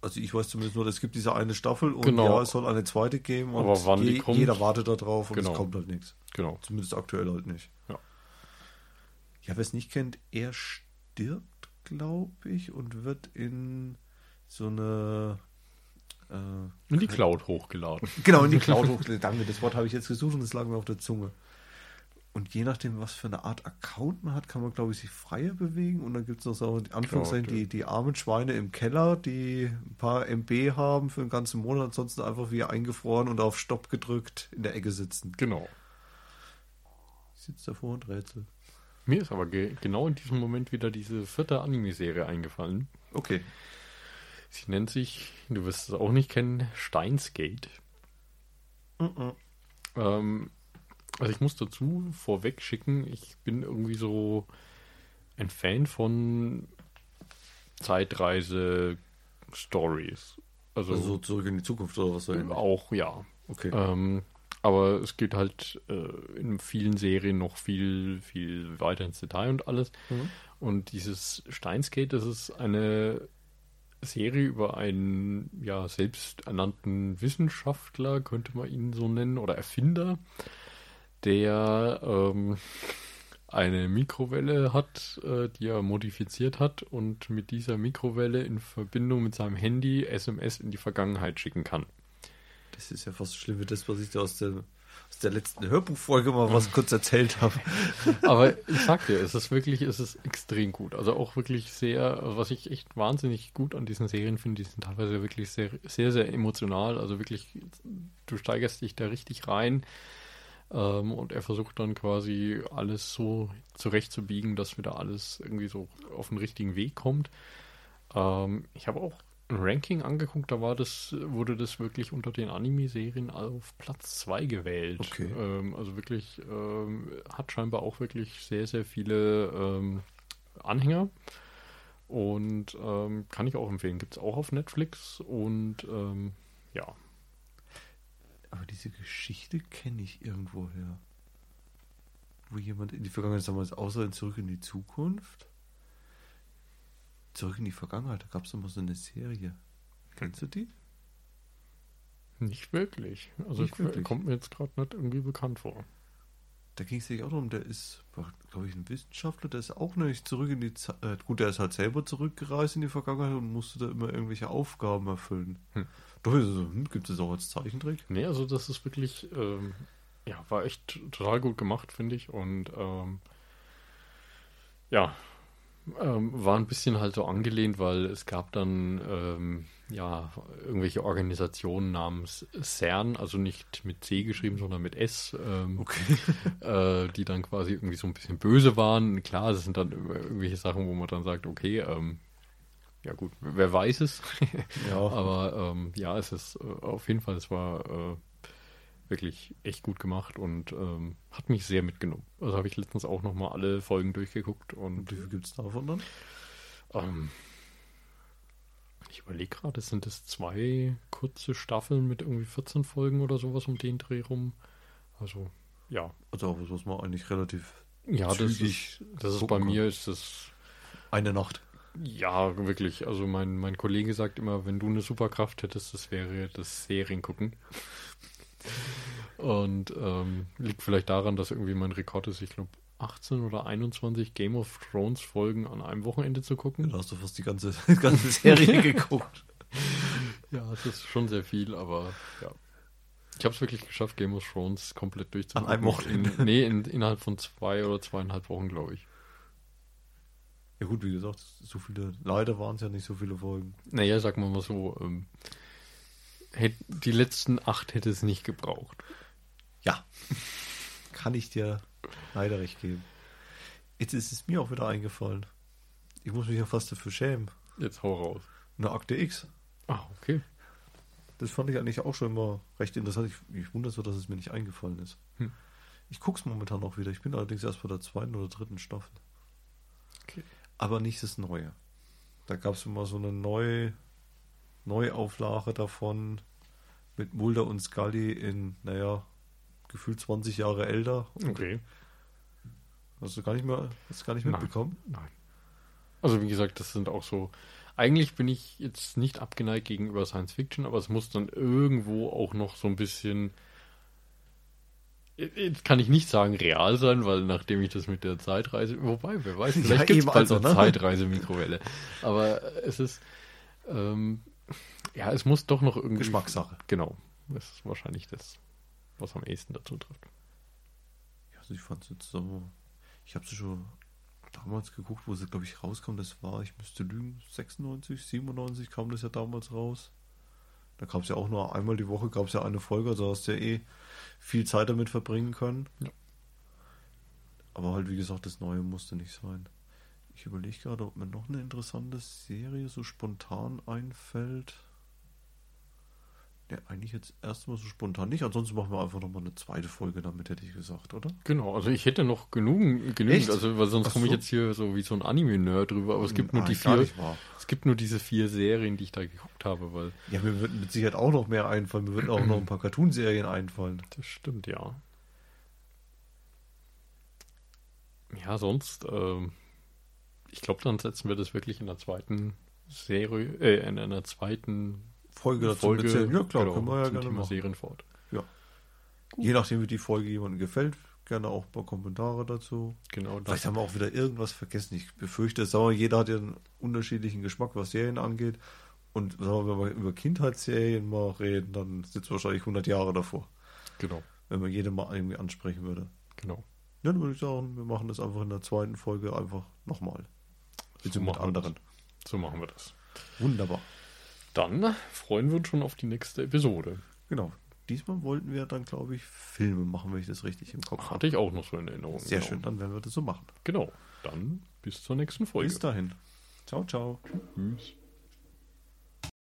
Also ich weiß zumindest nur, es gibt diese eine Staffel und genau. Ja, es soll eine zweite geben und aber wann die kommt, jeder wartet da drauf und genau. Es kommt halt nichts. Genau. Zumindest aktuell halt nicht. Ja, wer es nicht kennt, er stirbt, glaube ich, und wird in so eine... in die Cloud hochgeladen. Genau, in die Cloud hochgeladen. Danke, das Wort habe ich jetzt gesucht und das lag mir auf der Zunge. Und je nachdem, was für eine Art Account man hat, kann man, glaube ich, sich freier bewegen. Und dann gibt es noch so, in Anführungszeichen, die armen Schweine im Keller, die ein paar MB haben für den ganzen Monat, ansonsten einfach wie eingefroren und auf Stopp gedrückt in der Ecke sitzen. Genau. Ich sitze davor und rätsel. Mir ist aber genau in diesem Moment wieder diese vierte Anime-Serie eingefallen. Okay. Sie nennt sich, du wirst es auch nicht kennen, Steins Gate. Also ich muss dazu vorweg schicken, ich bin irgendwie so ein Fan von Zeitreise-Stories. Also so Zurück in die Zukunft oder was? Auch, ja. Okay. Aber es geht halt in vielen Serien noch viel, viel weiter ins Detail und alles. Und dieses Steins Gate, das ist eine Serie über einen selbsternannten Wissenschaftler, könnte man ihn so nennen, oder Erfinder, der eine Mikrowelle hat, die er modifiziert hat und mit dieser Mikrowelle in Verbindung mit seinem Handy SMS in die Vergangenheit schicken kann. Das ist ja fast schlimm, das, was ich da aus der letzten Hörbuchfolge mal was kurz erzählt habe. Aber ich sag dir, es ist extrem gut. Also auch wirklich sehr, was ich echt wahnsinnig gut an diesen Serien finde, die sind teilweise wirklich sehr, sehr, sehr emotional. Also wirklich, du steigerst dich da richtig rein. Und er versucht dann quasi alles so zurechtzubiegen, dass wieder alles irgendwie so auf den richtigen Weg kommt. Ich habe auch ein Ranking angeguckt, wurde das wirklich unter den Anime-Serien auf Platz 2 gewählt. Okay. Also wirklich, hat scheinbar auch wirklich sehr, sehr viele Anhänger. Und kann ich auch empfehlen. Gibt es auch auf Netflix und ja. Aber diese Geschichte kenne ich irgendwoher. Wo jemand in die Vergangenheit, sagen wir jetzt, außer in Zurück in die Zukunft. Zurück in die Vergangenheit, da gab es immer so eine Serie. Kennst du die? Nicht wirklich. Also nicht wirklich. Kommt mir jetzt gerade nicht irgendwie bekannt vor. Da ging es sich auch darum, der ist, glaube ich, ein Wissenschaftler, der ist auch nicht zurück in die Zeit. Gut, der ist halt selber zurückgereist in die Vergangenheit und musste da immer irgendwelche Aufgaben erfüllen. Doch, gibt es das auch als Zeichentrick? Nee, also das ist wirklich, war echt total gut gemacht, finde ich. Und war ein bisschen halt so angelehnt, weil es gab dann irgendwelche Organisationen namens CERN, also nicht mit C geschrieben, sondern mit S, die dann quasi irgendwie so ein bisschen böse waren. Klar, das sind dann irgendwelche Sachen, wo man dann sagt, okay, wer weiß es. Ja. Aber es ist auf jeden Fall, es war wirklich echt gut gemacht und hat mich sehr mitgenommen. Also habe ich letztens auch nochmal alle Folgen durchgeguckt. Und wie viel gibt es davon dann? Ich überlege gerade, sind es 2 kurze Staffeln mit irgendwie 14 Folgen oder sowas um den Dreh rum? Also, ja. Also, was man eigentlich relativ zügig das ist bei mir ist das... Eine Nacht. Ja, wirklich. Also, mein Kollege sagt immer, wenn du eine Superkraft hättest, das wäre das Serien gucken. Und liegt vielleicht daran, dass irgendwie mein Rekord ist, ich glaube, 18 oder 21 Game of Thrones Folgen an einem Wochenende zu gucken. Da hast du fast die ganze Serie geguckt. Ja, es ist schon sehr viel, aber ja. Ich habe es wirklich geschafft, Game of Thrones komplett durchzumachen. An einem Wochenende? Innerhalb von 2 oder 2,5 Wochen, glaube ich. Ja gut, wie gesagt, so viele, leider waren es ja nicht so viele Folgen. Naja, sagen wir mal so, die letzten 8 hätte es nicht gebraucht. Ja, kann ich dir leider recht geben. Jetzt ist es mir auch wieder eingefallen. Ich muss mich ja fast dafür schämen. Jetzt hau raus. Eine Akte X. Ah, okay. Das fand ich eigentlich auch schon immer recht interessant. Ich wundere so, dass es mir nicht eingefallen ist. Ich gucke es momentan auch wieder. Ich bin allerdings erst bei der 2. oder 3. Staffel. Okay. Aber nicht das Neue. Da gab es immer so eine Neuauflage davon mit Mulder und Scully in, gefühlt 20 Jahre älter. Okay. Hast du gar nicht mitbekommen? Nein. Also wie gesagt, das sind auch so... Eigentlich bin ich jetzt nicht abgeneigt gegenüber Science Fiction, aber es muss dann irgendwo auch noch so ein bisschen... Jetzt kann ich nicht sagen real sein, weil nachdem ich das mit der Zeitreise... Wobei, wer weiß, vielleicht gibt es bald eine Zeitreise-Mikrowelle. Aber es ist... es muss doch noch irgendwie... Geschmackssache. Genau. Das ist wahrscheinlich das, was am ehesten dazu trifft. Ja, also ich fand es jetzt so... Ich habe sie schon damals geguckt, wo sie, glaube ich, rauskam. Das war, ich müsste lügen, 96, 97 kam das ja damals raus. Da gab es ja auch nur einmal die Woche, gab es ja eine Folge, also hast du ja viel Zeit damit verbringen können. Ja. Aber halt, wie gesagt, das Neue musste nicht sein. Ich überlege gerade, ob mir noch eine interessante Serie so spontan einfällt. Ja, eigentlich jetzt erstmal so spontan nicht. Ansonsten machen wir einfach nochmal eine 2. Folge damit, hätte ich gesagt, oder? Genau, also ich hätte noch genügend, also weil sonst komme ich jetzt hier so wie so ein Anime-Nerd drüber, aber es gibt diese 4 Serien, die ich da geguckt habe, weil... Ja, mir würden mit Sicherheit auch noch mehr einfallen, mir würden auch noch ein paar Cartoon-Serien einfallen. Das stimmt, ja. Ja, sonst, ich glaube, dann setzen wir das wirklich in der 2. Serie, in einer 2. Folge dazu erzählen. Ja, klar, können wir ja gerne Thema machen. Serien fort. Ja. Gut. Je nachdem, wie die Folge jemandem gefällt, gerne auch ein paar Kommentare dazu. Genau. Vielleicht haben wir auch wieder irgendwas vergessen. Ich befürchte, jeder hat ja einen unterschiedlichen Geschmack, was Serien angeht. Und wenn wir über Kindheitsserien mal reden, dann sitzt wahrscheinlich 100 Jahre davor. Genau. Wenn man jede mal irgendwie ansprechen würde. Genau. Ja, dann würde ich sagen, wir machen das einfach in der 2. Folge einfach nochmal. So mit anderen. So machen wir das. Wunderbar. Dann freuen wir uns schon auf die nächste Episode. Genau. Diesmal wollten wir dann, glaube ich, Filme machen, wenn ich das richtig im Kopf habe. Hatte ich auch noch so in Erinnerung. Sehr schön, dann werden wir das so machen. Genau. Dann bis zur nächsten Folge. Bis dahin. Ciao, ciao. Tschüss.